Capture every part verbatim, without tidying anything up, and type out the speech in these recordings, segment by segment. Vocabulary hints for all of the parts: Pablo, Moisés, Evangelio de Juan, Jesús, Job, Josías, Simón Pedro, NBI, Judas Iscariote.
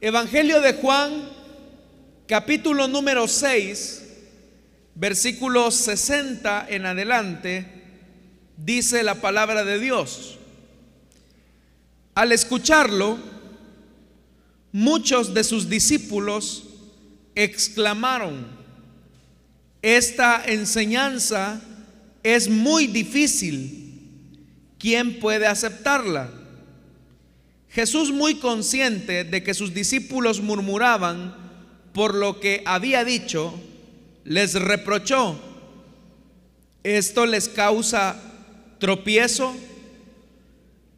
Evangelio de Juan, capítulo número seis, versículo sesenta en adelante, dice la palabra de Dios: al escucharlo, muchos de sus discípulos exclamaron: esta enseñanza es muy difícil, ¿quién puede aceptarla? Jesús, muy consciente de que sus discípulos murmuraban por lo que había dicho, les reprochó: ¿esto les causa tropiezo?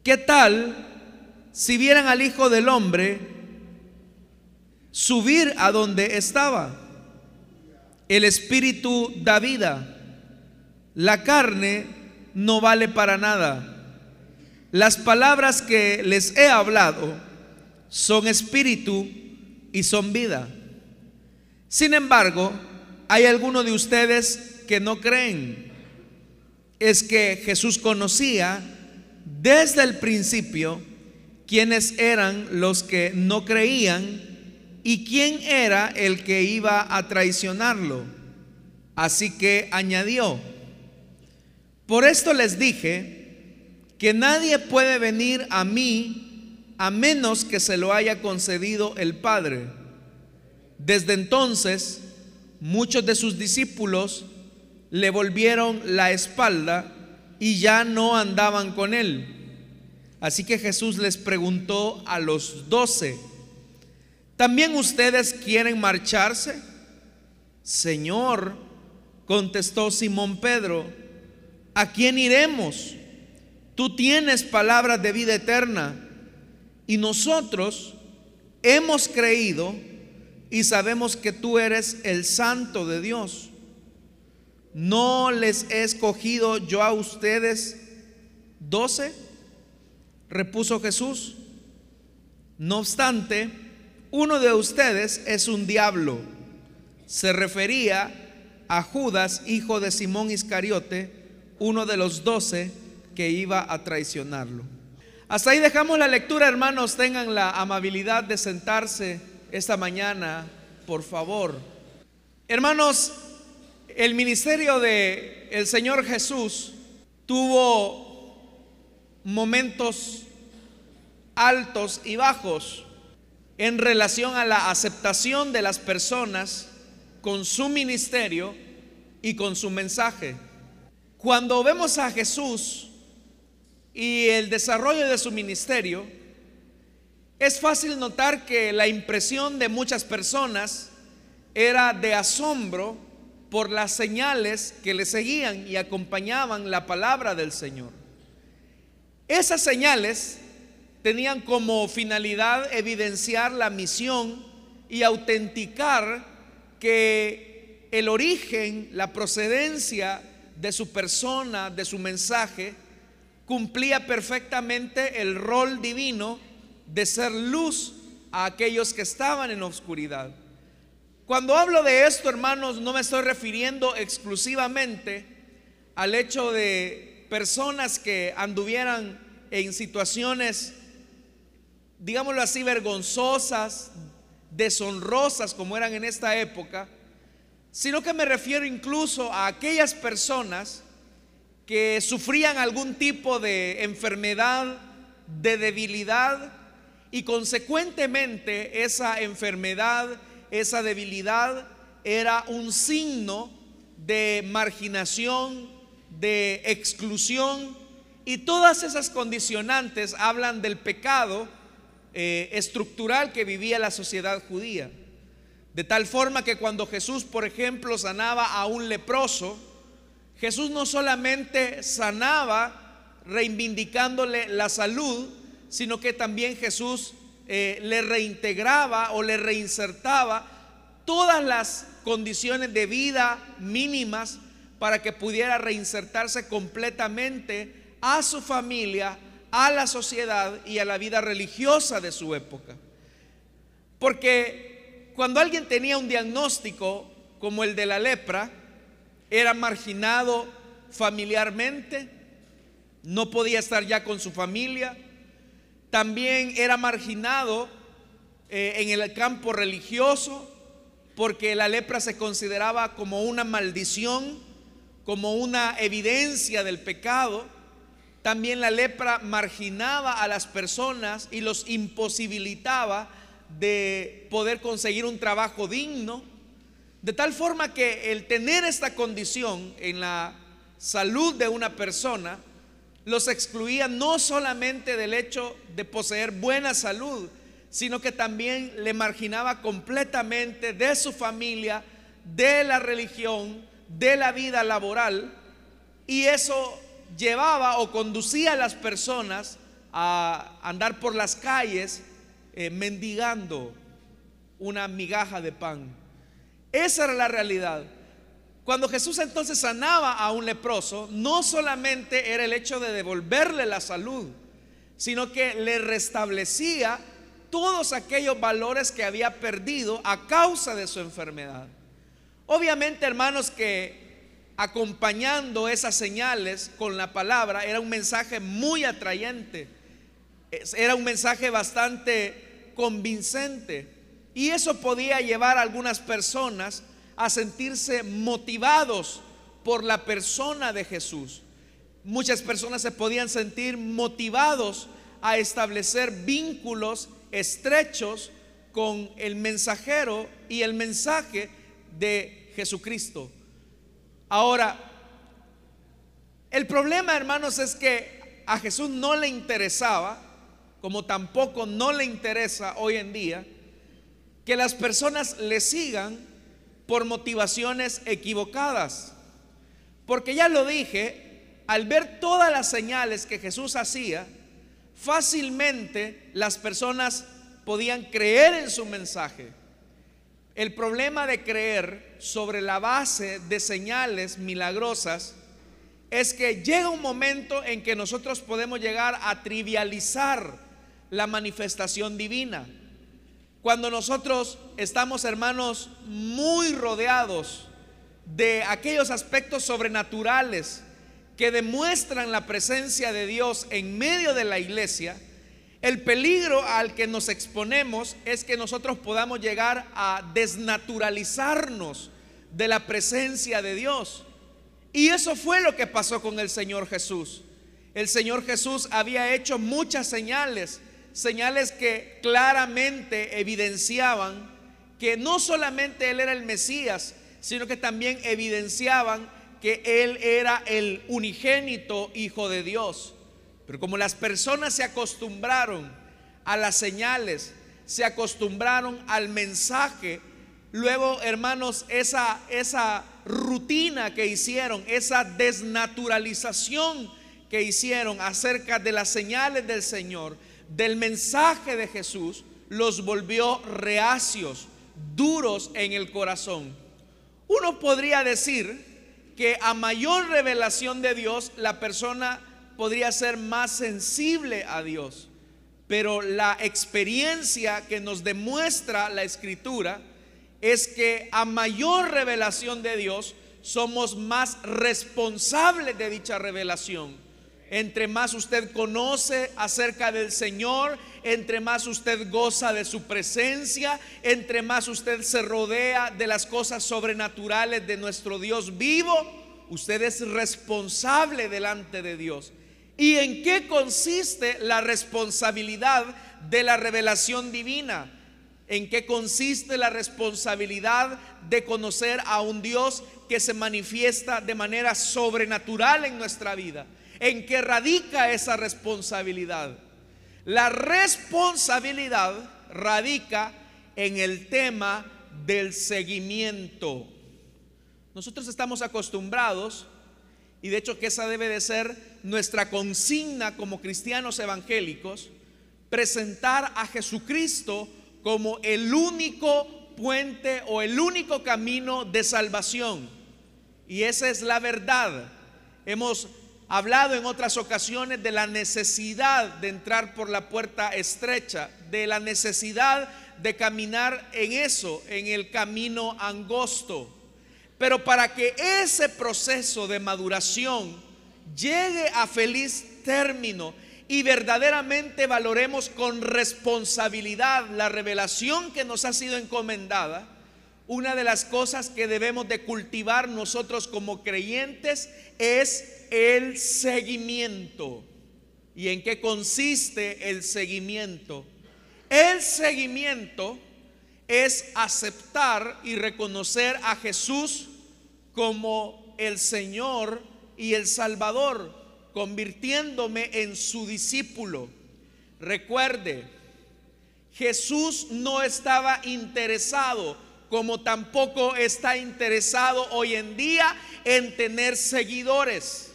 ¿Qué tal si vieran al Hijo del Hombre subir a donde estaba? El espíritu da vida, la carne no vale para nada. Las palabras que les he hablado son espíritu y son vida. Sin embargo, hay algunos de ustedes que no creen. Es que Jesús conocía desde el principio quiénes eran los que no creían y quién era el que iba a traicionarlo. Así que añadió: por esto les dije que nadie puede venir a mí a menos que se lo haya concedido el Padre. Desde entonces, muchos de sus discípulos le volvieron la espalda y ya no andaban con él. Así que Jesús les preguntó a los doce: ¿también ustedes quieren marcharse? Señor, contestó Simón Pedro, ¿a quién iremos? Tú tienes palabras de vida eterna, y nosotros hemos creído y sabemos que tú eres el Santo de Dios. ¿No les he escogido yo a ustedes doce? Repuso Jesús. No obstante, uno de ustedes es un diablo. Se refería a Judas, hijo de Simón Iscariote, uno de los doce que iba a traicionarlo. Hasta ahí dejamos la lectura, hermanos. Tengan la amabilidad de sentarse esta mañana, por favor. Hermanos, el ministerio de el Señor Jesús tuvo momentos altos y bajos en relación a la aceptación de las personas con su ministerio y con su mensaje. Cuando vemos a Jesús y el desarrollo de su ministerio, es fácil notar que la impresión de muchas personas era de asombro por las señales que le seguían y acompañaban la palabra del Señor. Esas señales tenían como finalidad evidenciar la misión y autenticar que el origen, la procedencia de su persona, de su mensaje, cumplía perfectamente el rol divino de ser luz a aquellos que estaban en oscuridad. Cuando hablo de esto, hermanos, no me estoy refiriendo exclusivamente al hecho de personas que anduvieran en situaciones, digámoslo así, vergonzosas, deshonrosas, como eran en esta época, sino que me refiero incluso a aquellas personas que sufrían algún tipo de enfermedad, de debilidad, y consecuentemente esa enfermedad, esa debilidad era un signo de marginación, de exclusión, y todas esas condicionantes hablan del pecado eh, estructural que vivía la sociedad judía. De tal forma que cuando Jesús, por ejemplo, sanaba a un leproso, Jesús no solamente sanaba reivindicándole la salud, sino que también Jesús eh, le reintegraba o le reinsertaba todas las condiciones de vida mínimas para que pudiera reinsertarse completamente a su familia, a la sociedad y a la vida religiosa de su época. Porque cuando alguien tenía un diagnóstico como el de la lepra, era marginado familiarmente, no podía estar ya con su familia. También era marginado eh, en el campo religioso, porque la lepra se consideraba como una maldición, como una evidencia del pecado. También la lepra marginaba a las personas y los imposibilitaba de poder conseguir un trabajo digno, de tal forma que el tener esta condición en la salud de una persona los excluía no solamente del hecho de poseer buena salud, sino que también le marginaba completamente de su familia, de la religión, de la vida laboral, y eso llevaba o conducía a las personas a andar por las calles eh, mendigando una migaja de pan. Esa era la realidad. Cuando Jesús entonces sanaba a un leproso, no solamente era el hecho de devolverle la salud, sino que le restablecía todos aquellos valores que había perdido a causa de su enfermedad. Obviamente, hermanos, que acompañando esas señales con la palabra era un mensaje muy atrayente, era un mensaje bastante convincente, y eso podía llevar a algunas personas a sentirse motivados por la persona de Jesús. Muchas personas se podían sentir motivados a establecer vínculos estrechos con el mensajero y el mensaje de Jesucristo. Ahora, el problema, hermanos, es que a Jesús no le interesaba, como tampoco no le interesa hoy en día, que las personas le sigan por motivaciones equivocadas. Porque ya lo dije, al ver todas las señales que Jesús hacía, fácilmente las personas podían creer en su mensaje. El problema de creer sobre la base de señales milagrosas es que llega un momento en que nosotros podemos llegar a trivializar la manifestación divina. Cuando nosotros estamos, hermanos, muy rodeados de aquellos aspectos sobrenaturales que demuestran la presencia de Dios en medio de la iglesia, el peligro al que nos exponemos es que nosotros podamos llegar a desnaturalizarnos de la presencia de Dios. Y eso fue lo que pasó con el Señor Jesús. El Señor Jesús había hecho muchas señales, señales que claramente evidenciaban que no solamente Él era el Mesías, sino que también evidenciaban que Él era el unigénito Hijo de Dios. Pero como las personas se acostumbraron a las señales, se acostumbraron al mensaje, luego, hermanos, esa, esa rutina que hicieron, esa desnaturalización que hicieron acerca de las señales del Señor, del mensaje de Jesús, los volvió reacios, duros en el corazón. Uno podría decir que a mayor revelación de Dios, la persona podría ser más sensible a Dios, pero la experiencia que nos demuestra la Escritura es que a mayor revelación de Dios somos más responsables de dicha revelación. Entre más usted conoce acerca del Señor, entre más usted goza de su presencia, entre más usted se rodea de las cosas sobrenaturales de nuestro Dios vivo, usted es responsable delante de Dios. ¿Y en qué consiste la responsabilidad de la revelación divina? ¿En qué consiste la responsabilidad de conocer a un Dios que se manifiesta de manera sobrenatural en nuestra vida? ¿En qué radica esa responsabilidad? La responsabilidad radica en el tema del seguimiento. Nosotros estamos acostumbrados, y de hecho que esa debe de ser nuestra consigna como cristianos evangélicos, presentar a Jesucristo como el único puente o el único camino de salvación. Y esa es la verdad. Hemos hablado en otras ocasiones de la necesidad de entrar por la puerta estrecha, de la necesidad de caminar en eso, en el camino angosto. Pero para que ese proceso de maduración llegue a feliz término y verdaderamente valoremos con responsabilidad la revelación que nos ha sido encomendada, una de las cosas que debemos de cultivar nosotros como creyentes es el seguimiento. ¿Y en qué consiste el seguimiento? El seguimiento es aceptar y reconocer a Jesús como el Señor y el Salvador, convirtiéndome en su discípulo. Recuerde, Jesús no estaba interesado, como tampoco está interesado hoy en día, en tener seguidores.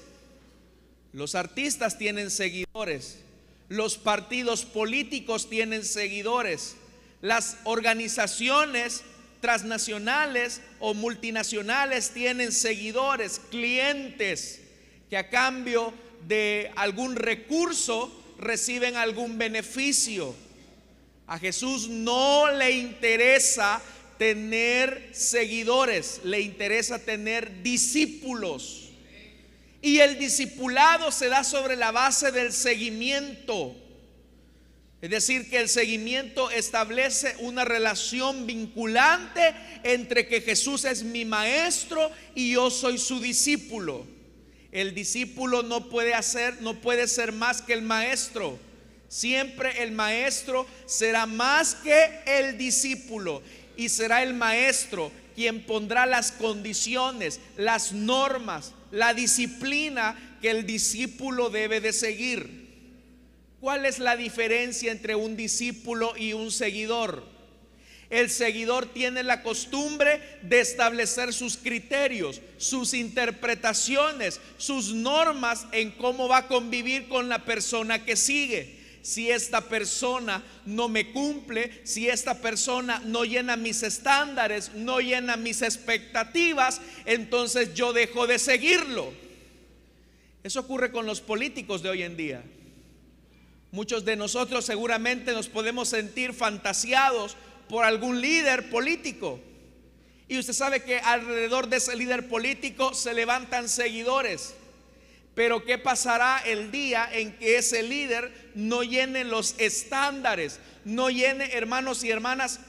Los artistas tienen seguidores, los partidos políticos tienen seguidores, las organizaciones transnacionales o multinacionales tienen seguidores, clientes que a cambio de algún recurso reciben algún beneficio. A Jesús no le interesa tener seguidores, le interesa tener discípulos. Y el discipulado se da sobre la base del seguimiento. Es decir, que el seguimiento establece una relación vinculante entre que Jesús es mi maestro y yo soy su discípulo. El discípulo no puede hacer, no puede ser más que el maestro. Siempre el maestro será más que el discípulo, y será el maestro quien pondrá las condiciones, las normas, la disciplina que el discípulo debe de seguir. ¿Cuál es la diferencia entre un discípulo y un seguidor? El seguidor tiene la costumbre de establecer sus criterios, sus interpretaciones, sus normas en cómo va a convivir con la persona que sigue. Si esta persona no me cumple, si esta persona no llena mis estándares, no llena mis expectativas, entonces yo dejo de seguirlo. Eso ocurre con los políticos de hoy en día. Muchos de nosotros seguramente nos podemos sentir fantaseados por algún líder político, y usted sabe que alrededor de ese líder político se levantan seguidores. Pero ¿qué pasará el día en que ese líder no llene los estándares, no llene, hermanos y hermanas,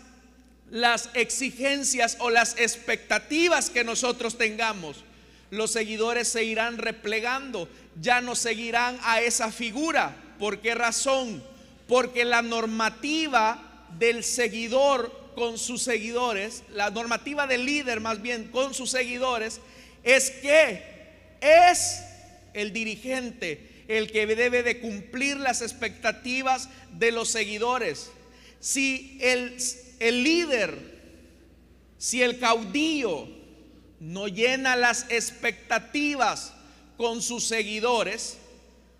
las exigencias o las expectativas que nosotros tengamos? Los seguidores se irán replegando, ya no seguirán a esa figura. ¿Por qué razón? Porque la normativa del seguidor con sus seguidores, la normativa del líder más bien con sus seguidores, es que es el dirigente el que debe de cumplir las expectativas de los seguidores. Si el, el líder, si el caudillo no llena las expectativas con sus seguidores,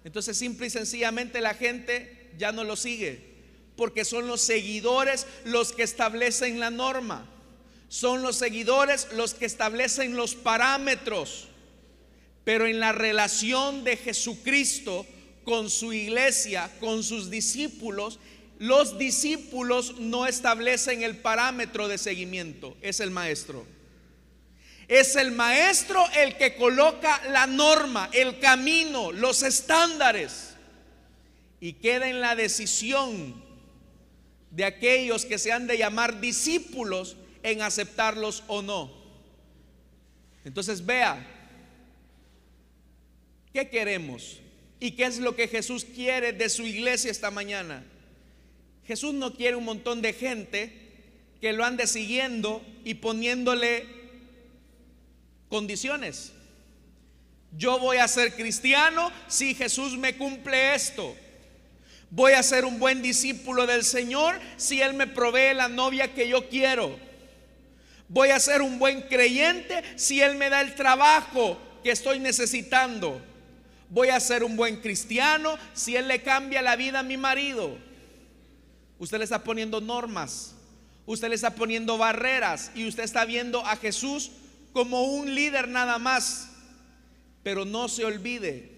entonces simple y sencillamente la gente ya no lo sigue. Porque son los seguidores los que establecen la norma, son los seguidores los que establecen los parámetros. Pero en la relación de Jesucristo con su iglesia, con sus discípulos, los discípulos no establecen el parámetro de seguimiento, es el maestro. Es el maestro el que coloca la norma, el camino, los estándares, y queda en la decisión de aquellos que se han de llamar discípulos en aceptarlos o no. Entonces vea, ¿qué queremos? ¿Y qué es lo que Jesús quiere de su iglesia esta mañana? Jesús no quiere un montón de gente que lo ande siguiendo y poniéndole condiciones. Yo voy a ser cristiano si Jesús me cumple esto. Voy a ser un buen discípulo del Señor si Él me provee la novia que yo quiero. Voy a ser un buen creyente si Él me da el trabajo que estoy necesitando. Voy a ser un buen cristiano si Él le cambia la vida a mi marido. Usted le está poniendo normas, usted le está poniendo barreras, y usted está viendo a Jesús como un líder nada más. Pero no se olvide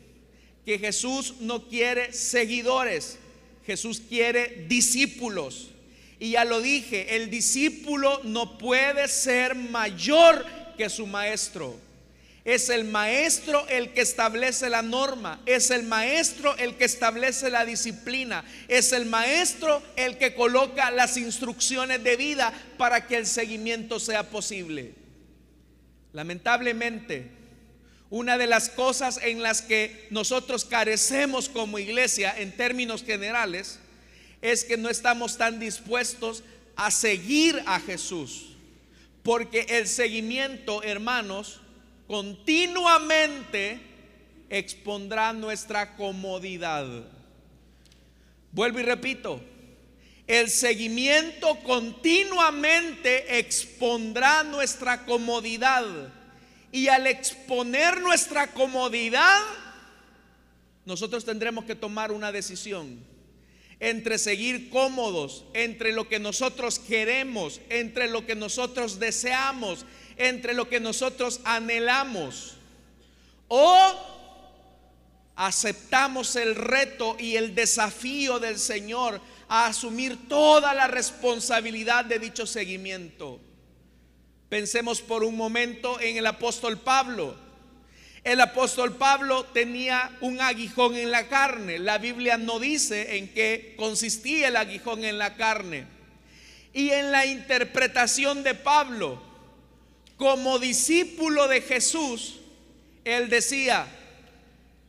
que Jesús no quiere seguidores, Jesús quiere discípulos. Y ya lo dije, el discípulo no puede ser mayor que su maestro. Es el maestro el que establece la norma, es el maestro el que establece la disciplina, es el maestro el que coloca las instrucciones de vida para que el seguimiento sea posible. Lamentablemente, una de las cosas en las que nosotros carecemos como iglesia en términos generales es que no estamos tan dispuestos a seguir a Jesús, porque el seguimiento, hermanos, continuamente expondrá nuestra comodidad. Vuelvo y repito, el seguimiento continuamente expondrá nuestra comodidad, y al exponer nuestra comodidad, nosotros tendremos que tomar una decisión entre seguir cómodos, entre lo que nosotros queremos, entre lo que nosotros deseamos, entre lo que nosotros anhelamos, o aceptamos el reto y el desafío del Señor a asumir toda la responsabilidad de dicho seguimiento. Pensemos por un momento en el apóstol Pablo. El apóstol Pablo tenía un aguijón en la carne. La Biblia no dice en qué consistía el aguijón en la carne. Y en la interpretación de Pablo, como discípulo de Jesús, él decía: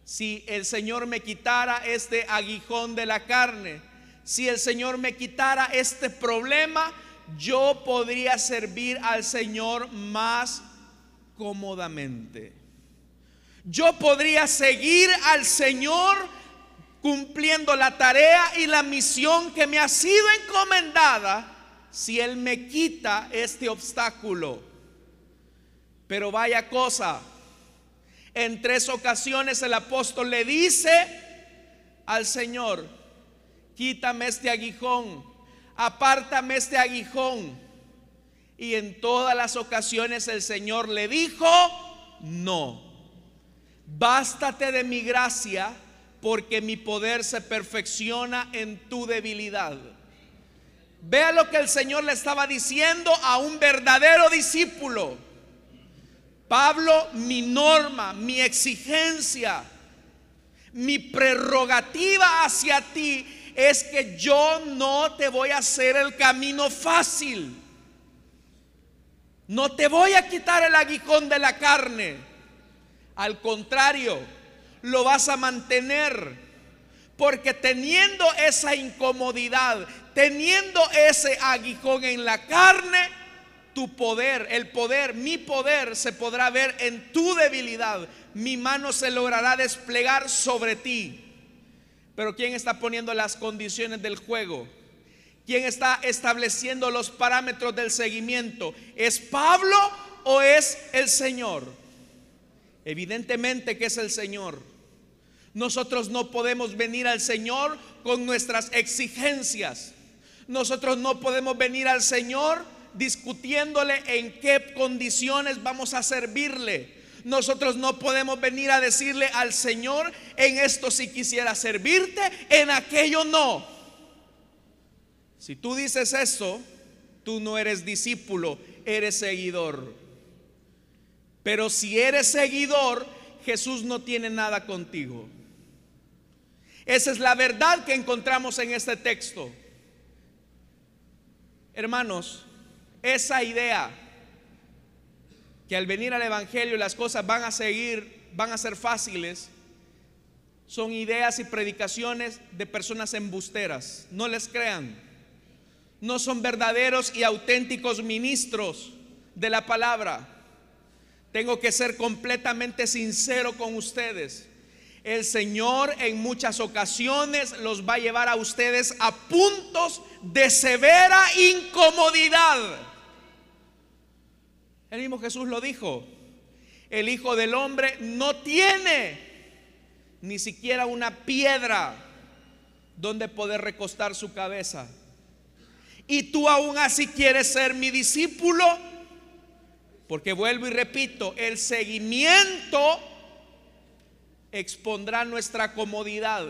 si el Señor me quitara este aguijón de la carne, si el Señor me quitara este problema, yo podría servir al Señor más cómodamente. Yo podría seguir al Señor cumpliendo la tarea y la misión que me ha sido encomendada si Él me quita este obstáculo. Pero vaya cosa, en tres ocasiones el apóstol le dice al Señor: quítame este aguijón, apártame este aguijón. Y en todas las ocasiones el Señor le dijo: no, bástate de mi gracia, porque mi poder se perfecciona en tu debilidad. Vea lo que el Señor le estaba diciendo a un verdadero discípulo: Pablo, mi norma, mi exigencia, mi prerrogativa hacia ti es que yo no te voy a hacer el camino fácil. No te voy a quitar el aguijón de la carne. Al contrario, lo vas a mantener, porque teniendo esa incomodidad, teniendo ese aguijón en la carne, tu poder, el poder, mi poder se podrá ver en tu debilidad. Mi mano se logrará desplegar sobre ti. Pero ¿quién está poniendo las condiciones del juego? ¿Quién está estableciendo los parámetros del seguimiento? ¿Es Pablo o es el Señor? Evidentemente que es el Señor. Nosotros no podemos venir al Señor con nuestras exigencias. Nosotros no podemos venir al Señor discutiéndole en qué condiciones vamos a servirle. Nosotros no podemos venir a decirle al Señor: en esto sí quisiera servirte, en aquello no. Si tú dices eso, tú no eres discípulo, eres seguidor. Pero si eres seguidor, Jesús no tiene nada contigo. Esa es la verdad que encontramos en este texto. Hermanos, esa idea que al venir al evangelio las cosas van a seguir, van a ser fáciles, son ideas y predicaciones de personas embusteras. No les crean. No son verdaderos y auténticos ministros de la palabra. Tengo que ser completamente sincero con ustedes. El Señor en muchas ocasiones los va a llevar a ustedes a puntos de severa incomodidad. El mismo Jesús lo dijo: el Hijo del Hombre no tiene ni siquiera una piedra donde poder recostar su cabeza. Y tú aún así quieres ser mi discípulo. Porque vuelvo y repito, el seguimiento expondrá nuestra comodidad.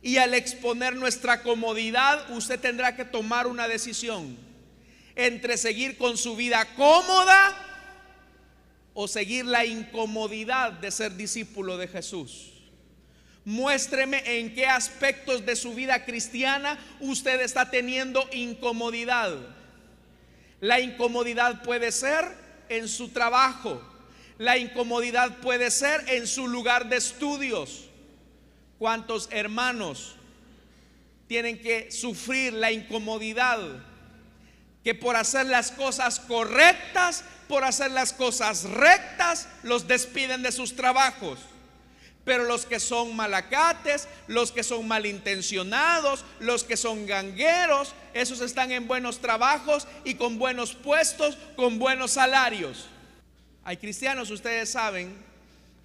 Y al exponer nuestra comodidad, usted tendrá que tomar una decisión entre seguir con su vida cómoda o seguir la incomodidad de ser discípulo de Jesús. Muéstreme en qué aspectos de su vida cristiana usted está teniendo incomodidad. La incomodidad puede ser en su trabajo. La incomodidad puede ser en su lugar de estudios. ¿Cuántos hermanos tienen que sufrir la incomodidad que por hacer las cosas correctas, por hacer las cosas rectas, los despiden de sus trabajos? Pero los que son malacates, los que son malintencionados, los que son gangueros, esos están en buenos trabajos y con buenos puestos, con buenos salarios. Hay cristianos, ustedes saben,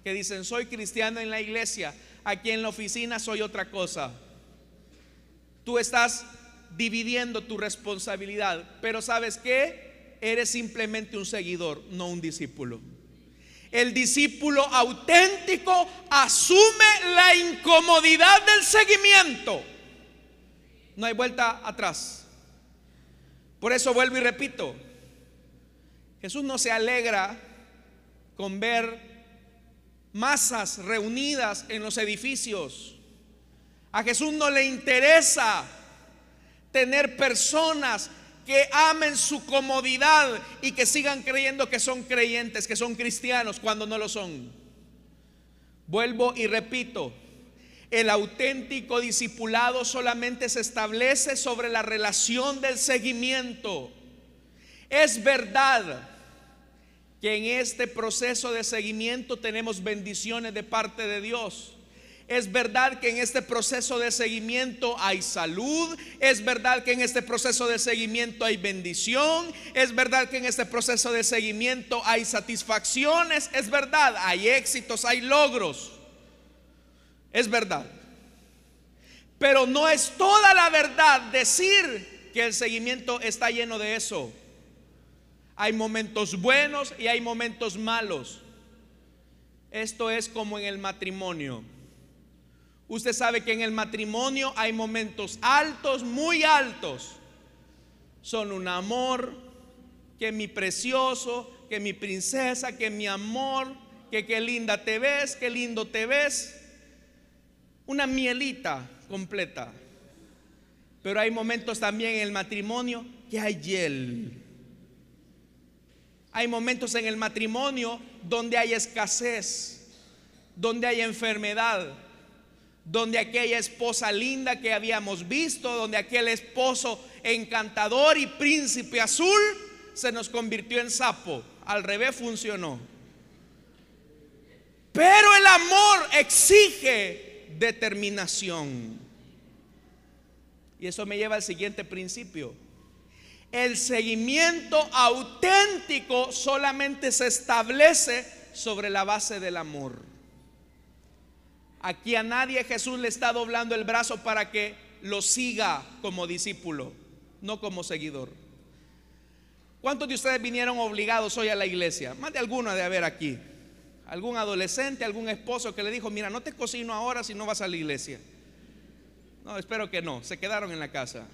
que dicen: soy cristiano en la iglesia, aquí en la oficina soy otra cosa. Tú estás dividiendo tu responsabilidad, pero ¿sabes qué? Eres simplemente un seguidor, no un discípulo. El discípulo auténtico asume la incomodidad del seguimiento. No hay vuelta atrás. Por eso vuelvo y repito, Jesús no se alegra con ver masas reunidas en los edificios. A Jesús no le interesa tener personas que amen su comodidad y que sigan creyendo que son creyentes, que son cristianos cuando no lo son. Vuelvo y repito, el auténtico discipulado solamente se establece sobre la relación del seguimiento. Es verdad que en este proceso de seguimiento tenemos bendiciones de parte de Dios. Es verdad que en este proceso de seguimiento hay salud. Es verdad que en este proceso de seguimiento hay bendición. Es verdad que en este proceso de seguimiento hay satisfacciones. Es verdad, hay éxitos, hay logros. Es verdad. Pero no es toda la verdad decir que el seguimiento está lleno de eso. Hay momentos buenos y hay momentos malos. Esto es como en el matrimonio. Usted sabe que en el matrimonio hay momentos altos, muy altos. Son un amor, que mi precioso, que mi princesa, que mi amor, que qué linda te ves, qué lindo te ves. Una mielita completa. Pero hay momentos también en el matrimonio que hay hiel. Hay momentos en el matrimonio donde hay escasez, donde hay enfermedad, donde aquella esposa linda que habíamos visto, donde aquel esposo encantador y príncipe azul se nos convirtió en sapo. Al revés funcionó. Pero el amor exige determinación. Y eso me lleva al siguiente principio. El seguimiento auténtico solamente se establece sobre la base del amor. Aquí a nadie Jesús le está doblando el brazo para que lo siga como discípulo, no como seguidor. ¿Cuántos de ustedes vinieron obligados hoy a la iglesia? Más de alguno ha de haber aquí. Algún adolescente, algún esposo que le dijo: mira, no te cocino ahora si no vas a la iglesia. No, espero que no, se quedaron en la casa.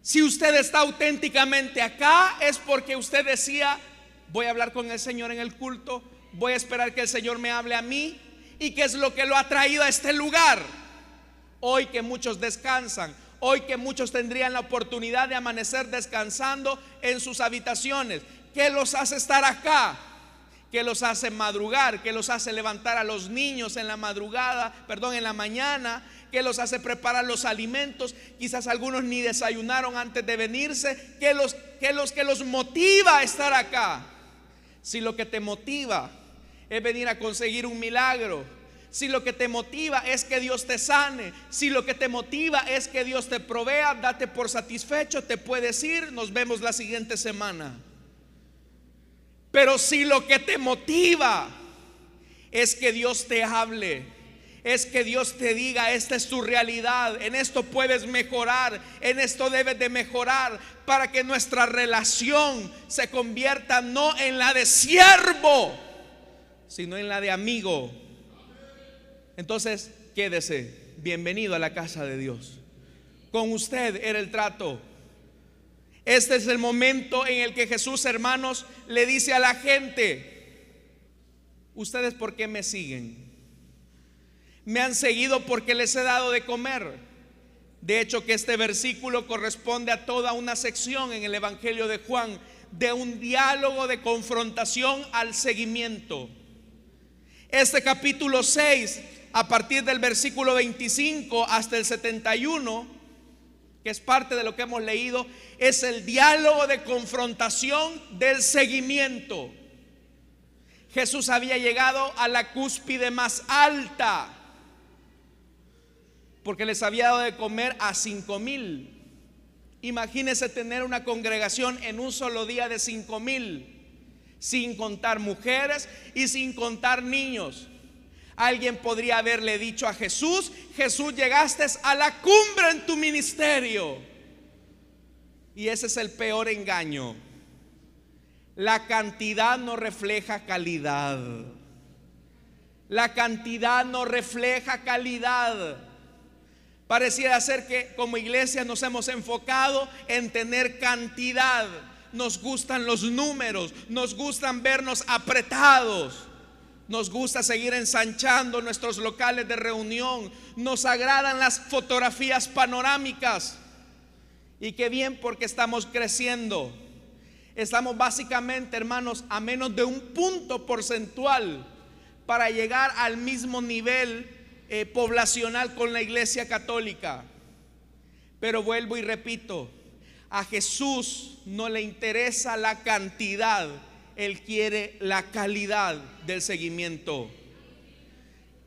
Si usted está auténticamente acá es porque usted decía: voy a hablar con el Señor en el culto, voy a esperar que el Señor me hable a mí. ¿Y qué es lo que lo ha traído a este lugar? Hoy que muchos descansan, hoy que muchos tendrían la oportunidad de amanecer descansando en sus habitaciones, ¿qué los hace estar acá? ¿Qué los hace madrugar? ¿Qué los hace levantar a los niños en la madrugada, perdón, en la mañana? ¿Qué los hace preparar los alimentos? Quizás algunos ni desayunaron antes de venirse. ¿Qué los, qué los que los motiva a estar acá? Si lo que te motiva es venir a conseguir un milagro, si lo que te motiva es que Dios te sane, si lo que te motiva es que Dios te provea, date por satisfecho, te puedes ir, nos vemos la siguiente semana. Pero si lo que te motiva es que Dios te hable, es que Dios te diga: esta es tu realidad, en esto puedes mejorar, en esto debes de mejorar, para que nuestra relación se convierta no en la de siervo sino en la de amigo. Entonces quédese, bienvenido a la casa de Dios. Con usted era el trato. Este es el momento en el que Jesús, hermanos, le dice a la gente: ¿ustedes por qué me siguen? Me han seguido porque les he dado de comer. De hecho, que este versículo corresponde a toda una sección en el Evangelio de Juan, de un diálogo de confrontación al seguimiento. Este capítulo seis, a partir del versículo veinticinco hasta el setenta y uno, que es parte de lo que hemos leído, es el diálogo de confrontación del seguimiento. Jesús había llegado a la cúspide más alta, porque les había dado de comer a cinco mil. Imagínense tener una congregación en un solo día de cinco mil, sin contar mujeres y sin contar niños. Alguien podría haberle dicho a Jesús: Jesús, llegaste a la cumbre en tu ministerio. Y ese es el peor engaño. La cantidad no refleja calidad. La cantidad no refleja calidad. Pareciera ser que como iglesia nos hemos enfocado en tener cantidad. Nos gustan los números, nos gustan vernos apretados. Nos gusta seguir ensanchando nuestros locales de reunión. Nos agradan las fotografías panorámicas. Y qué bien, porque estamos creciendo. Estamos básicamente, hermanos, a menos de un punto porcentual para llegar al mismo nivel eh, poblacional con la iglesia católica. Pero vuelvo y repito, a Jesús no le interesa la cantidad. Él quiere la calidad del seguimiento.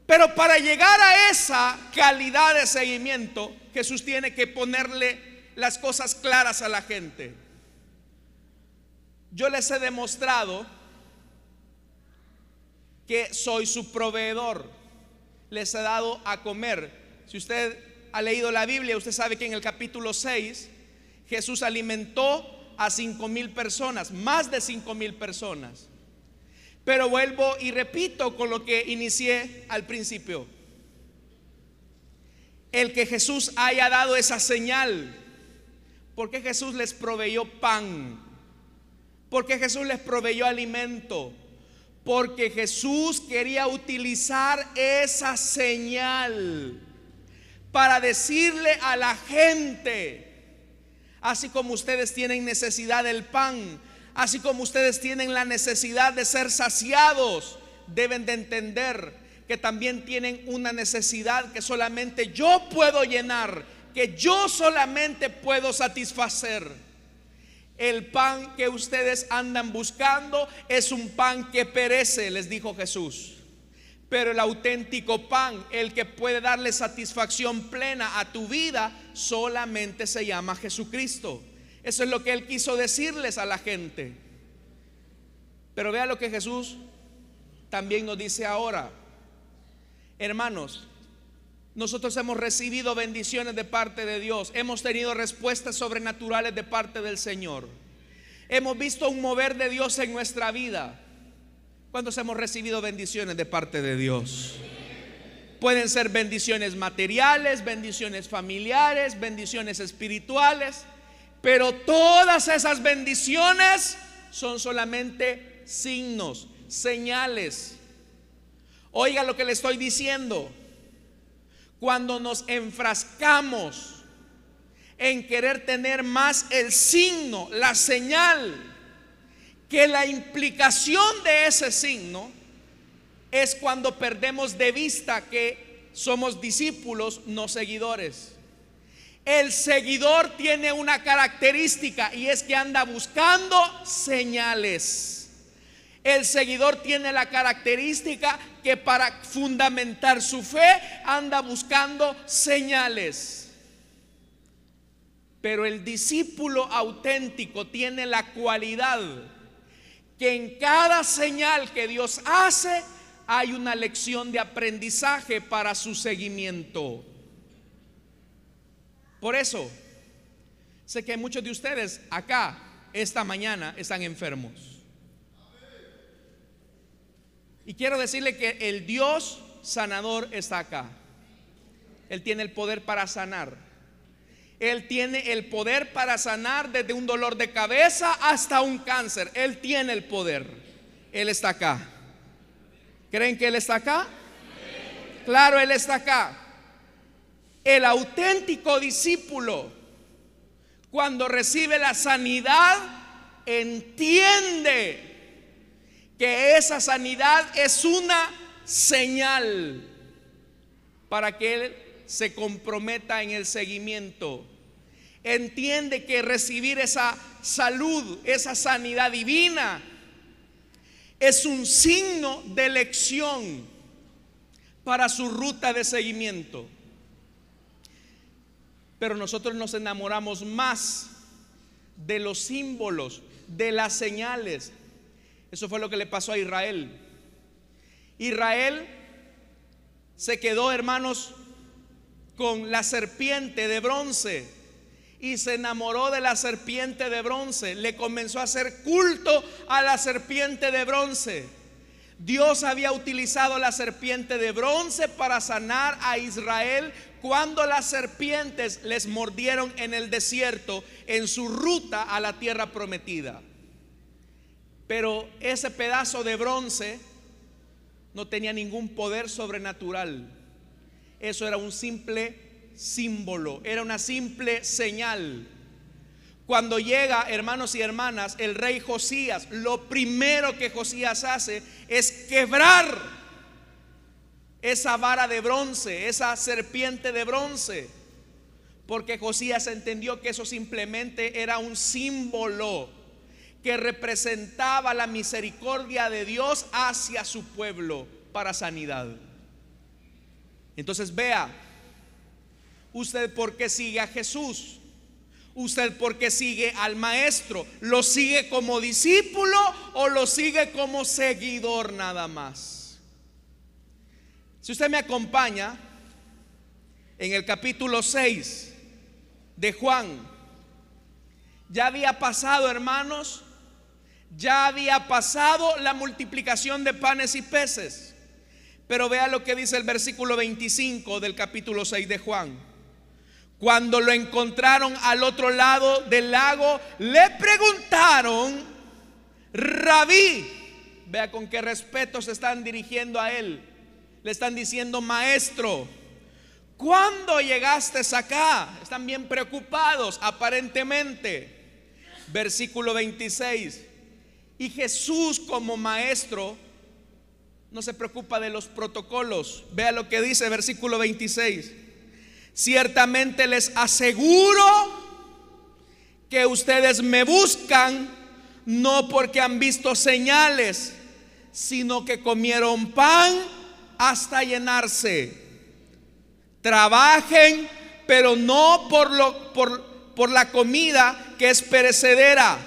Pero para llegar a esa calidad de seguimiento, Jesús tiene que ponerle las cosas claras a la gente. Yo les he demostrado que soy su proveedor. Les he dado a comer. Si usted ha leído la Biblia, usted sabe que en el capítulo seis Jesús alimentó a cinco mil personas, más de cinco mil personas. Pero vuelvo y repito con lo que inicié al principio: el que Jesús haya dado esa señal, porque Jesús les proveyó pan, porque Jesús les proveyó alimento, porque Jesús quería utilizar esa señal para decirle a la gente: así como ustedes tienen necesidad del pan, así como ustedes tienen la necesidad de ser saciados, deben de entender que también tienen una necesidad que solamente yo puedo llenar, que yo solamente puedo satisfacer. El pan que ustedes andan buscando es un pan que perece, les dijo Jesús. Pero el auténtico pan, el que puede darle satisfacción plena a tu vida, solamente se llama Jesucristo. Eso es lo que Él quiso decirles a la gente. Pero vea lo que Jesús también nos dice ahora. Hermanos, nosotros hemos recibido bendiciones de parte de Dios. Hemos tenido respuestas sobrenaturales de parte del Señor. Hemos visto un mover de Dios en nuestra vida. ¿Cuántos hemos recibido bendiciones de parte de Dios? Pueden ser bendiciones materiales, bendiciones familiares, bendiciones espirituales, pero todas esas bendiciones son solamente signos, señales. Oiga lo que le estoy diciendo. Cuando nos enfrascamos en querer tener más el signo, la señal, que la implicación de ese signo, es cuando perdemos de vista que somos discípulos, no seguidores. El seguidor tiene una característica, y es que anda buscando señales. El seguidor tiene la característica que para fundamentar su fe anda buscando señales. Pero el discípulo auténtico tiene la cualidad que en cada señal que Dios hace hay una lección de aprendizaje para su seguimiento. Por eso, sé que muchos de ustedes acá esta mañana están enfermos. Y quiero decirle que el Dios sanador está acá. Él tiene el poder para sanar. Él tiene el poder para sanar desde un dolor de cabeza hasta un cáncer. Él tiene el poder. Él está acá. ¿Creen que Él está acá? Sí. Claro, Él está acá. El auténtico discípulo, cuando recibe la sanidad, entiende que esa sanidad es una señal para que Él se comprometa en el seguimiento. Entiende que recibir esa salud, esa sanidad divina, es un signo de elección para su ruta de seguimiento. Pero nosotros nos enamoramos más de los símbolos, de las señales. Eso fue lo que le pasó a Israel. Israel se quedó, hermanos, con la serpiente de bronce y se enamoró de la serpiente de bronce. Le comenzó a hacer culto a la serpiente de bronce. Dios había utilizado la serpiente de bronce para sanar a Israel cuando las serpientes les mordieron en el desierto en su ruta a la tierra prometida. Pero ese pedazo de bronce no tenía ningún poder sobrenatural. Eso era un simple símbolo, era una simple señal. Cuando llega, hermanos y hermanas, el rey Josías, lo primero que Josías hace es quebrar esa vara de bronce, esa serpiente de bronce, porque Josías entendió que eso simplemente era un símbolo que representaba la misericordia de Dios hacia su pueblo para sanidad. Entonces vea, usted por qué sigue a Jesús, usted por qué sigue al maestro, lo sigue como discípulo o lo sigue como seguidor nada más. Si usted me acompaña en el capítulo seis de Juan, ya había pasado, hermanos, ya había pasado la multiplicación de panes y peces. Pero vea lo que dice el versículo veinticinco del capítulo seis de Juan. Cuando lo encontraron al otro lado del lago, le preguntaron: Rabí. Vea con qué respeto se están dirigiendo a él. Le están diciendo: maestro, ¿cuándo llegaste acá? Están bien preocupados aparentemente. Versículo veintiséis. Y Jesús, como maestro, no se preocupa de los protocolos. Vea lo que dice versículo veintiséis. Ciertamente les aseguro que ustedes me buscan no porque han visto señales, sino que comieron pan hasta llenarse. Trabajen, pero no por lo por por la comida que es perecedera,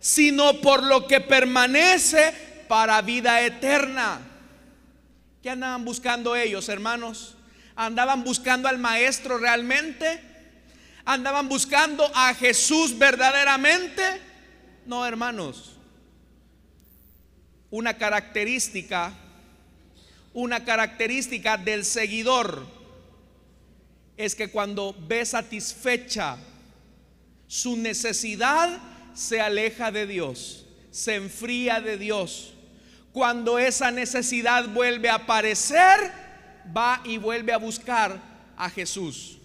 sino por lo que permanece para vida eterna. ¿Qué andaban buscando ellos, hermanos? ¿Andaban buscando al maestro realmente? ¿Andaban buscando a Jesús verdaderamente? No, hermanos. Una característica, una característica del seguidor es que cuando ve satisfecha su necesidad, se aleja de Dios, se enfría de Dios. Cuando esa necesidad vuelve a aparecer, va y vuelve a buscar a Jesús.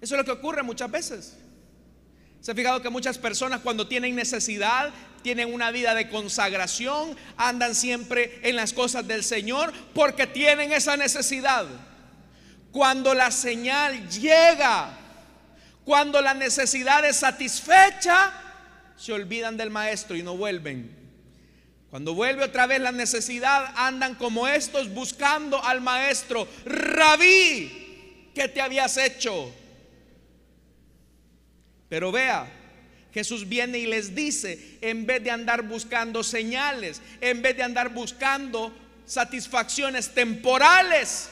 Eso es lo que ocurre muchas veces. ¿Se ha fijado que muchas personas, cuando tienen necesidad, tienen una vida de consagración, andan siempre en las cosas del Señor porque tienen esa necesidad? Cuando la señal llega, cuando la necesidad es satisfecha, se olvidan del maestro y no vuelven. Cuando vuelve otra vez la necesidad, andan como estos buscando al maestro. Rabí, ¿qué te habías hecho? Pero vea, Jesús viene y les dice, en vez de andar buscando señales, en vez de andar buscando satisfacciones temporales,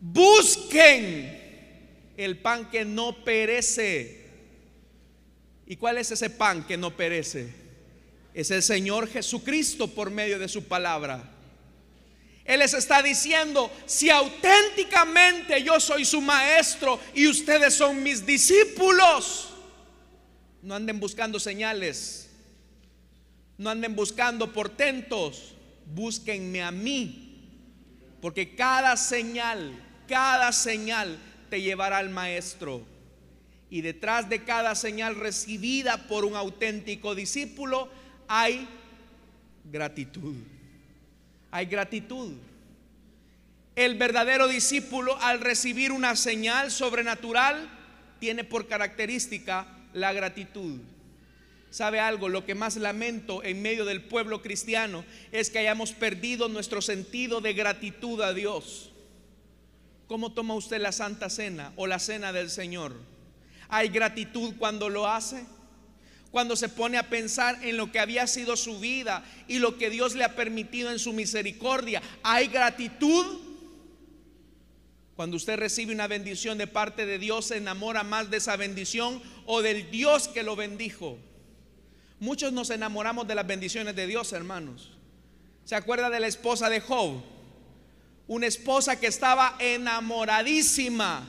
busquen el pan que no perece. ¿Y cuál es ese pan que no perece? Es el Señor Jesucristo por medio de su palabra. Él les está diciendo, si auténticamente yo soy su maestro y ustedes son mis discípulos, no anden buscando señales, no anden buscando portentos, búsquenme a mí, porque cada señal, cada señal te llevará al maestro. Y detrás de cada señal recibida por un auténtico discípulo hay gratitud. Hay gratitud. El verdadero discípulo, al recibir una señal sobrenatural, tiene por característica la gratitud. ¿Sabe algo? Lo que más lamento en medio del pueblo cristiano es que hayamos perdido nuestro sentido de gratitud a Dios. ¿Cómo toma usted la Santa Cena o la Cena del Señor? ¿Hay gratitud cuando lo hace? Cuando se pone a pensar en lo que había sido su vida y lo que Dios le ha permitido en su misericordia, ¿hay gratitud? Cuando usted recibe una bendición de parte de Dios, ¿se enamora más de esa bendición o del Dios que lo bendijo? Muchos nos enamoramos de las bendiciones de Dios, hermanos. ¿Se acuerda de la esposa de Job? Una esposa que estaba enamoradísima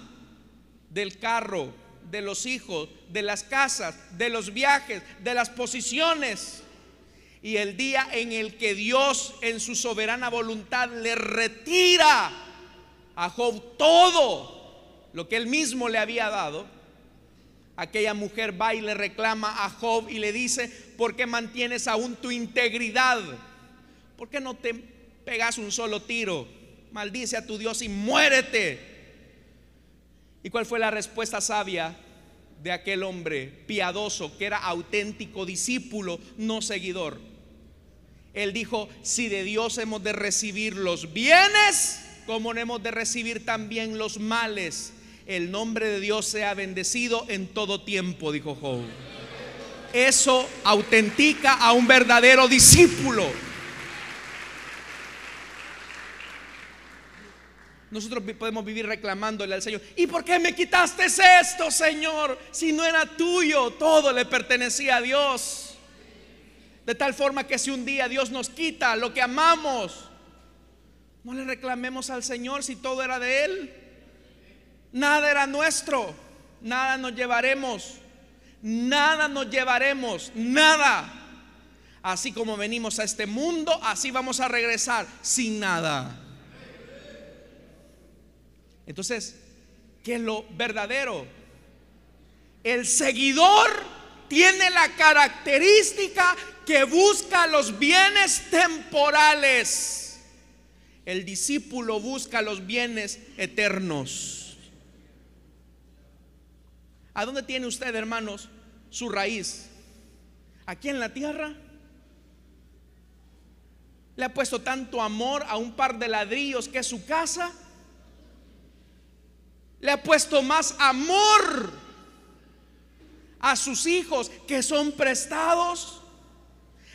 del carro, de los hijos, de las casas, de los viajes, de las posiciones. Y el día en el que Dios en su soberana voluntad le retira a Job todo lo que él mismo le había dado, aquella mujer va y le reclama a Job y le dice: ¿por qué mantienes aún tu integridad? ¿Por qué no te pegas un solo tiro? Maldice a tu Dios y muérete. ¿Y cuál fue la respuesta sabia de aquel hombre piadoso que era auténtico discípulo, no seguidor? Él dijo: si de Dios hemos de recibir los bienes, ¿cómo no hemos de recibir también los males? El nombre de Dios sea bendecido en todo tiempo, dijo Job. Eso autentica a un verdadero discípulo. Nosotros podemos vivir reclamándole al Señor: ¿y por qué me quitaste esto, Señor? Si no era tuyo, todo le pertenecía a Dios. De tal forma que si un día Dios nos quita lo que amamos, no le reclamemos al Señor si todo era de Él. Nada era nuestro, nada nos llevaremos, nada nos llevaremos, nada. Así como venimos a este mundo, así vamos a regresar sin nada. Entonces, ¿qué es lo verdadero? El seguidor tiene la característica que busca los bienes temporales. El discípulo busca los bienes eternos. ¿A dónde tiene usted, hermanos, su raíz? ¿Aquí en la tierra? ¿Le ha puesto tanto amor a un par de ladrillos que es su casa? Le ha puesto más amor a sus hijos que son prestados.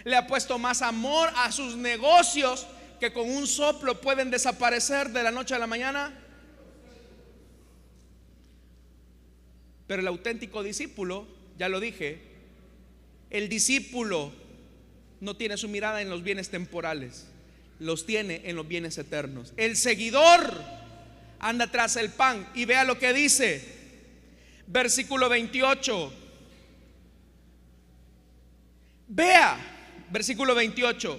Le ha puesto más amor a sus negocios que con un soplo pueden desaparecer de la noche a la mañana. Pero el auténtico discípulo, ya lo dije, el discípulo no tiene su mirada en los bienes temporales, los tiene en los bienes eternos. El seguidor anda tras el pan. Y vea lo que dice, versículo veintiocho. Vea, versículo veintiocho.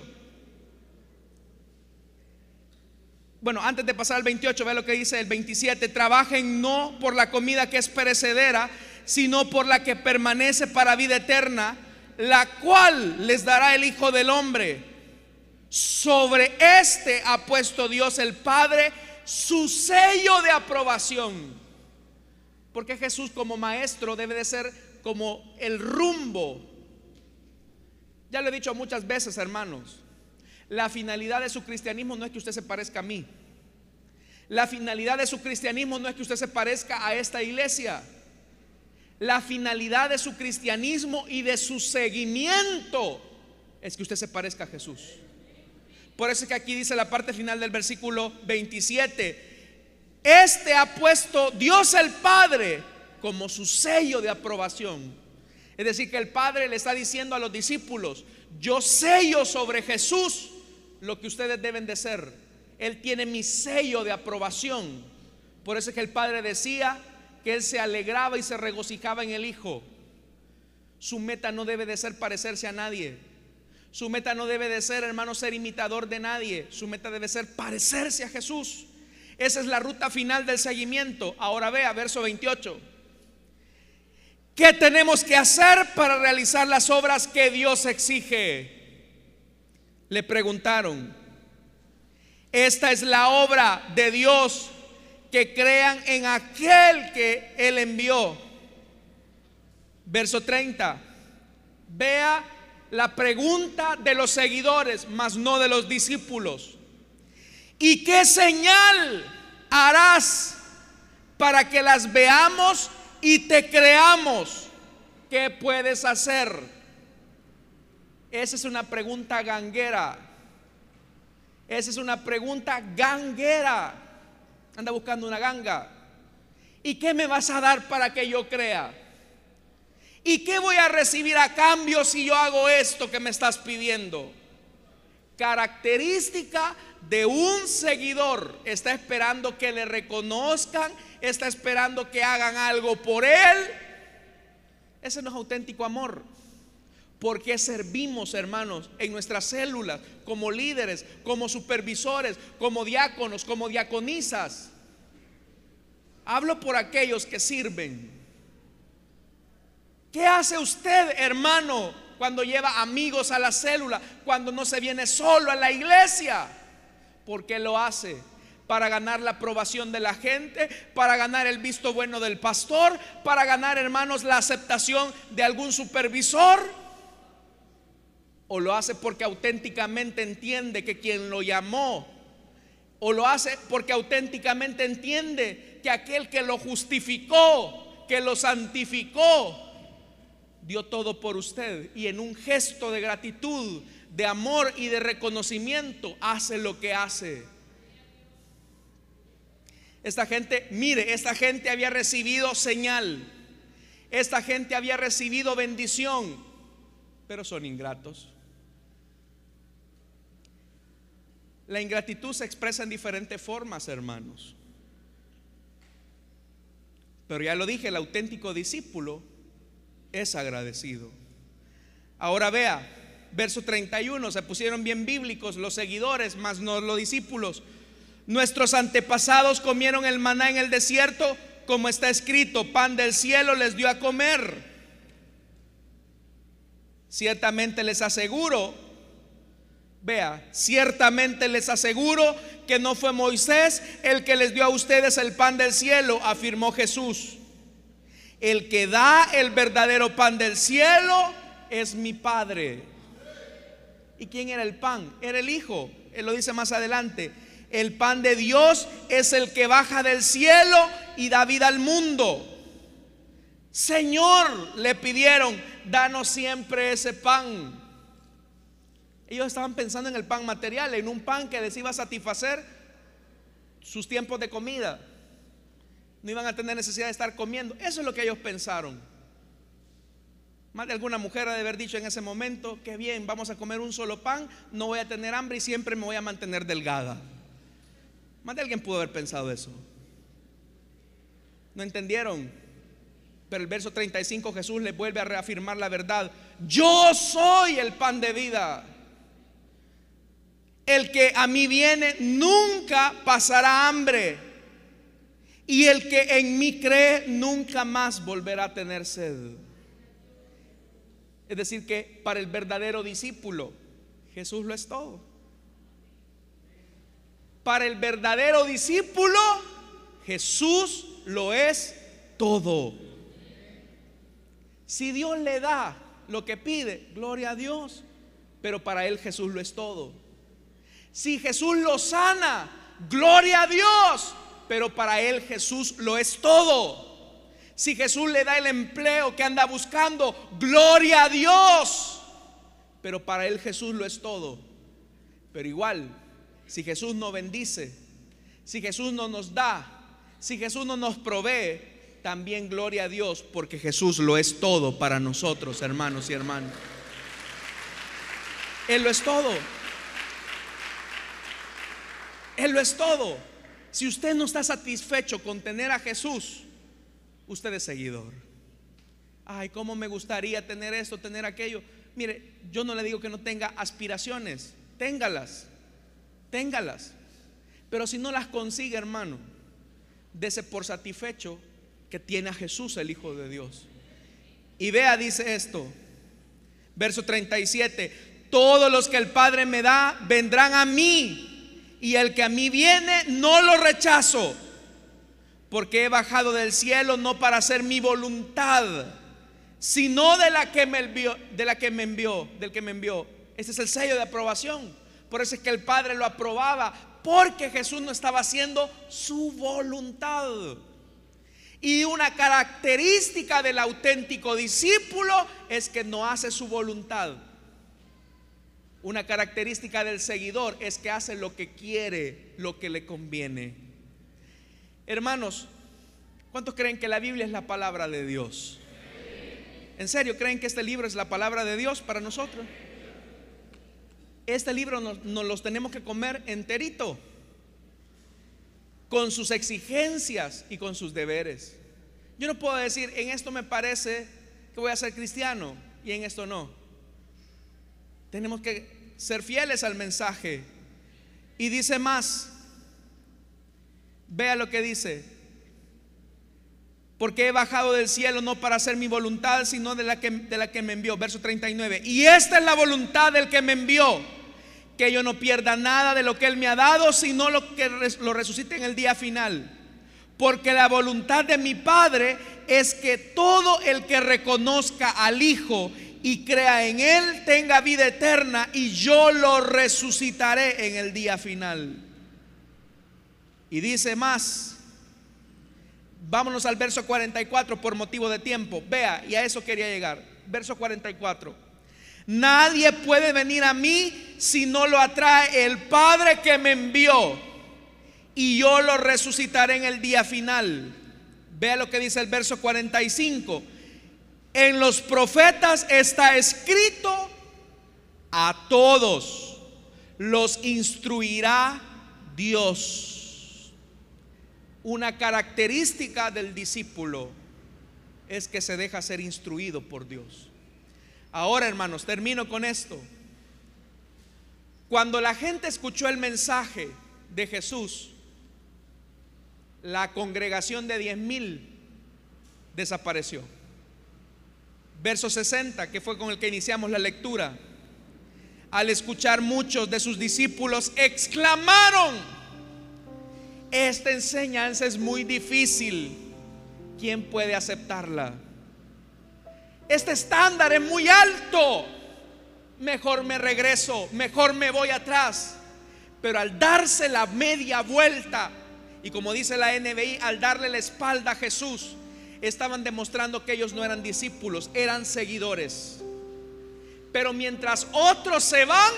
Bueno, antes de pasar al veintiocho, vea lo que dice el veintisiete. Trabajen no por la comida que es perecedera, sino por la que permanece para vida eterna, la cual les dará el Hijo del Hombre. Sobre este ha puesto Dios el Padre su sello de aprobación. Porque Jesús como maestro debe de ser como el rumbo. Ya lo he dicho muchas veces, hermanos, la finalidad de su cristianismo no es que usted se parezca a mí. La finalidad de su cristianismo no es que usted se parezca a esta iglesia. La finalidad de su cristianismo y de su seguimiento es que usted se parezca a Jesús. Por eso es que aquí dice la parte final del versículo veintisiete: este ha puesto Dios el Padre como su sello de aprobación. Es decir, que el Padre le está diciendo a los discípulos: yo sello sobre Jesús lo que ustedes deben de ser. Él tiene mi sello de aprobación. Por eso es que el Padre decía que Él se alegraba y se regocijaba en el Hijo. Su meta no debe de ser parecerse a nadie. Su meta no debe de ser, hermano, ser imitador de nadie. Su meta debe ser parecerse a Jesús. Esa es la ruta final del seguimiento. Ahora vea, verso veintiocho. ¿Qué tenemos que hacer para realizar las obras que Dios exige? Le preguntaron. Esta es la obra de Dios, que crean en aquel que Él envió. Verso treinta. Vea la pregunta de los seguidores, mas no de los discípulos. ¿Y qué señal harás para que las veamos y te creamos? ¿Qué puedes hacer? Esa es una pregunta ganguera. Esa es una pregunta ganguera. Anda buscando una ganga. ¿Y qué me vas a dar para que yo crea? ¿Y qué voy a recibir a cambio si yo hago esto que me estás pidiendo? Característica de un seguidor: está esperando que le reconozcan, está esperando que hagan algo por él. Ese no es auténtico amor. ¿Por qué servimos, hermanos, en nuestras células, como líderes, como supervisores, como diáconos, como diaconisas? Hablo por aquellos que sirven. ¿Qué hace usted, hermano, cuando lleva amigos a la célula, cuando no se viene solo a la iglesia? ¿Por qué lo hace? Para ganar la aprobación de la gente, para ganar el visto bueno del pastor, para ganar, hermanos, la aceptación de algún supervisor. O lo hace porque auténticamente entiende que quien lo llamó, o lo hace porque auténticamente entiende que aquel que lo justificó, que lo santificó, dio todo por usted, y en un gesto de gratitud, de amor y de reconocimiento hace lo que hace. Esta gente, mire, esta gente había recibido señal, esta gente había recibido bendición, pero son ingratos. La ingratitud se expresa en diferentes formas, hermanos. Pero ya lo dije, el auténtico discípulo es agradecido. Ahora vea, verso treinta y uno, se pusieron bien bíblicos los seguidores, más no los discípulos. Nuestros antepasados comieron el maná en el desierto, como está escrito, pan del cielo les dio a comer. Ciertamente les aseguro... Vea, ciertamente les aseguro que no fue Moisés el que les dio a ustedes el pan del cielo, afirmó Jesús. El que da el verdadero pan del cielo es mi Padre. ¿Y quién era el pan? Era el Hijo. Él lo dice más adelante. El pan de Dios es el que baja del cielo y da vida al mundo. Señor, le pidieron, danos siempre ese pan. Ellos estaban pensando en el pan material, en un pan que les iba a satisfacer sus tiempos de comida. No iban a tener necesidad de estar comiendo. Eso es lo que ellos pensaron. Más de alguna mujer ha de haber dicho en ese momento, qué bien, vamos a comer un solo pan, no voy a tener hambre y siempre me voy a mantener delgada. Más de alguien pudo haber pensado eso. No entendieron. Pero el verso treinta y cinco, Jesús les vuelve a reafirmar la verdad. Yo soy el pan de vida. El que a mí viene nunca pasará hambre, y el que en mí cree nunca más volverá a tener sed. Es decir, que para el verdadero discípulo Jesús lo es todo. Para el verdadero discípulo Jesús lo es todo. Si Dios le da lo que pide, gloria a Dios, pero para él Jesús lo es todo. Si Jesús lo sana, gloria a Dios, pero para él Jesús lo es todo. Si Jesús le da el empleo que anda buscando, gloria a Dios, pero para él Jesús lo es todo. Pero igual, si Jesús no bendice, si Jesús no nos da, si Jesús no nos provee, también gloria a Dios, porque Jesús lo es todo para nosotros, hermanos y hermanas. Él lo es todo. Él lo es todo. Si usted no está satisfecho con tener a Jesús, usted es seguidor. Ay, cómo me gustaría tener esto, tener aquello. Mire, yo no le digo que no tenga aspiraciones. Téngalas, téngalas. Pero si no las consigue, hermano, dese por satisfecho que tiene a Jesús, el Hijo de Dios. Y vea, dice esto, verso treinta y siete: todos los que el Padre me da vendrán a mí, y el que a mí viene no lo rechazo, porque he bajado del cielo no para hacer mi voluntad, sino de la que me envió, de la que me envió, del que me envió. Este es el sello de aprobación. Por eso es que el Padre lo aprobaba, porque Jesús no estaba haciendo su voluntad. Y una característica del auténtico discípulo es que no hace su voluntad. Una característica del seguidor es que hace lo que quiere, lo que le conviene. Hermanos, ¿cuántos creen que la Biblia es la palabra de Dios? ¿En serio creen que este libro es la palabra de Dios para nosotros? Este libro nos, nos los tenemos que comer enterito, con sus exigencias y con sus deberes. Yo no puedo decir, en esto me parece que voy a ser cristiano y en esto no. Tenemos que ser fieles al mensaje. Y dice más, vea lo que dice: porque he bajado del cielo no para hacer mi voluntad, sino de la que, de la que me envió. Verso treinta y nueve: y esta es la voluntad del que me envió, que yo no pierda nada de lo que Él me ha dado, sino lo que lo resucite en el día final. Porque la voluntad de mi Padre es que todo el que reconozca al Hijo y crea en Él tenga vida eterna, y yo lo resucitaré en el día final. Y dice más, vámonos al verso cuarenta y cuatro por motivo de tiempo. Vea, y a eso quería llegar. Verso cuarenta y cuatro: nadie puede venir a mí si no lo atrae el Padre que me envió, y yo lo resucitaré en el día final. Vea lo que dice el verso cuarenta y cinco: en los profetas está escrito, a todos los instruirá Dios. Una característica del discípulo es que se deja ser instruido por Dios. Ahora, hermanos, termino con esto. Cuando la gente escuchó el mensaje de Jesús, la congregación de diez mil desapareció. Verso sesenta, que fue con el que iniciamos la lectura: al escuchar, muchos de sus discípulos exclamaron: esta enseñanza es muy difícil, ¿quién puede aceptarla? Este estándar es muy alto, mejor me regreso, mejor me voy atrás. Pero al darse la media vuelta, y como dice la N B I, al darle la espalda a Jesús, estaban demostrando que ellos no eran discípulos, eran seguidores. Pero mientras otros se van,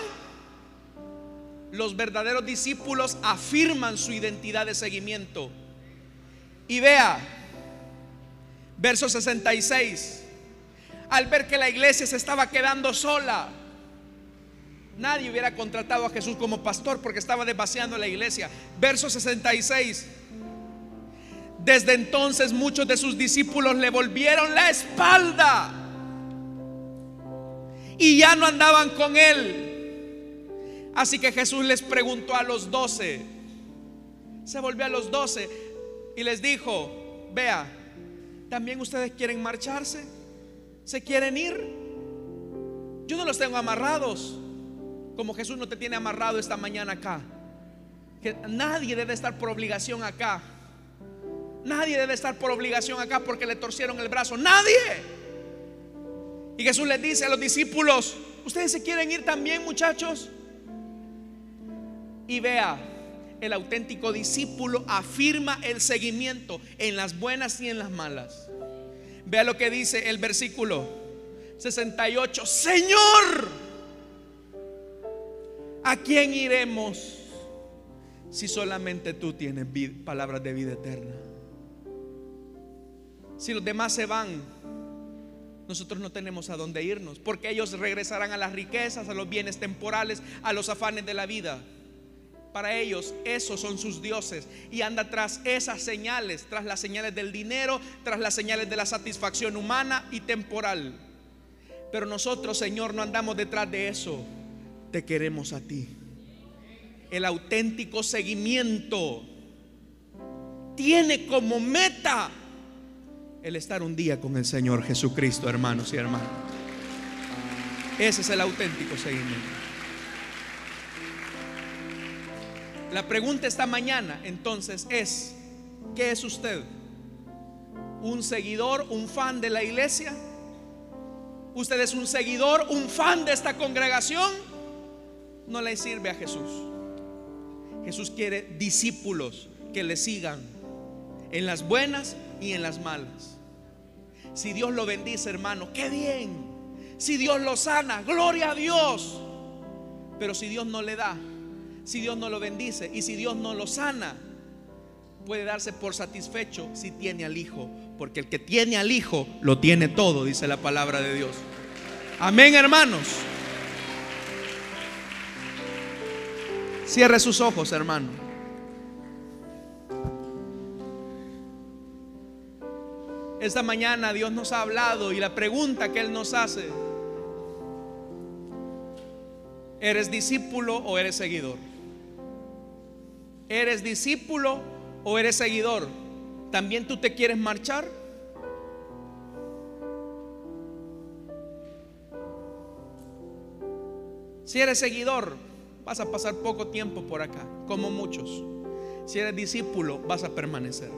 los verdaderos discípulos afirman su identidad de seguimiento. Y vea, verso sesenta y seis: al ver que la iglesia se estaba quedando sola, nadie hubiera contratado a Jesús como pastor porque estaba desvaciando la iglesia. Verso sesenta y seis: desde entonces muchos de sus discípulos le volvieron la espalda y ya no andaban con él. Así que Jesús les preguntó a los doce, se volvió a los doce y les dijo: vea, ¿también ustedes quieren marcharse? ¿Se quieren ir? Yo no los tengo amarrados, como Jesús no te tiene amarrado esta mañana acá. Que nadie debe estar por obligación acá. Nadie debe estar por obligación acá porque le torcieron el brazo. Nadie. Y Jesús les dice a los discípulos: ¿ustedes se quieren ir también, muchachos? Y vea, el auténtico discípulo afirma el seguimiento en las buenas y en las malas. Vea lo que dice el versículo sesenta y ocho: Señor, ¿a quién iremos si solamente tú tienes palabras de vida eterna? Si los demás se van, nosotros no tenemos a dónde irnos, porque ellos regresarán a las riquezas, a los bienes temporales, a los afanes de la vida. Para ellos esos son sus dioses, y anda tras esas señales, tras las señales del dinero, tras las señales de la satisfacción humana y temporal. Pero nosotros, Señor, no andamos detrás de eso. Te queremos a ti. El auténtico seguimiento tiene como meta el estar un día con el Señor Jesucristo, hermanos y hermanas. Ese es el auténtico seguimiento. La pregunta esta mañana entonces es: ¿qué es usted? ¿Un seguidor, un fan de la iglesia? ¿Usted es un seguidor, un fan de esta congregación? No le sirve a Jesús. Jesús quiere discípulos que le sigan en las buenas y en las malas. Si Dios lo bendice, hermano, qué bien. Si Dios lo sana, gloria a Dios. Pero si Dios no le da, si Dios no lo bendice y si Dios no lo sana, puede darse por satisfecho si tiene al Hijo, porque el que tiene al Hijo lo tiene todo, dice la palabra de Dios. Amén, hermanos. Cierre sus ojos, hermano. Esta mañana Dios nos ha hablado, y la pregunta que Él nos hace: ¿eres discípulo o eres seguidor? ¿Eres discípulo o eres seguidor? ¿También tú te quieres marchar? Si eres seguidor, vas a pasar poco tiempo por acá, como muchos. Si eres discípulo, vas a permanecer.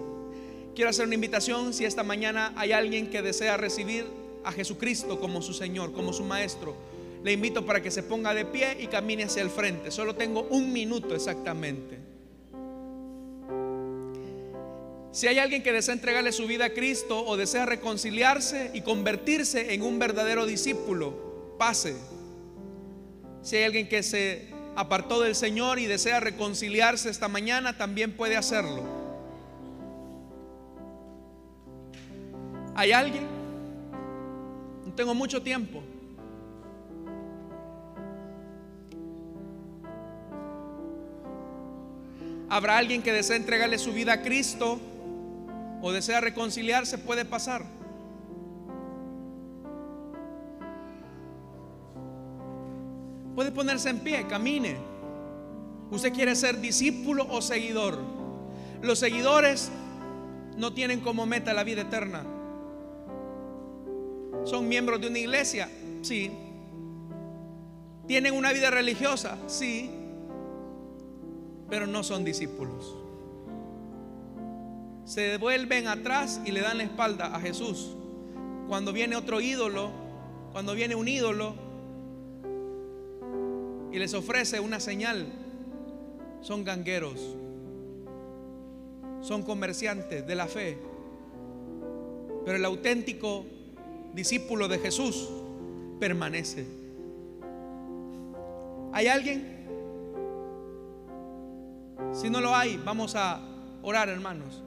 Quiero hacer una invitación. Si esta mañana hay alguien que desea recibir a Jesucristo como su Señor, como su Maestro, le invito para que se ponga de pie y camine hacia el frente. Solo tengo un minuto exactamente. Si hay alguien que desea entregarle su vida a Cristo o desea reconciliarse y convertirse en un verdadero discípulo, pase. Si hay alguien que se apartó del Señor y desea reconciliarse esta mañana, también puede hacerlo. ¿Hay alguien? No tengo mucho tiempo. ¿Habrá alguien que desea entregarle su vida a Cristo o desea reconciliarse? Puede pasar. Puede ponerse en pie, camine. ¿Usted quiere ser discípulo o seguidor? Los seguidores no tienen como meta la vida eterna. ¿Son miembros de una iglesia? Sí. ¿Tienen una vida religiosa? Sí. Pero no son discípulos. Se vuelven atrás y le dan la espalda a Jesús. Cuando viene otro ídolo, cuando viene un ídolo y les ofrece una señal, son gangueros, son comerciantes de la fe. Pero el auténtico discípulo de Jesús permanece. ¿Hay alguien? Si no lo hay, vamos a orar, hermanos.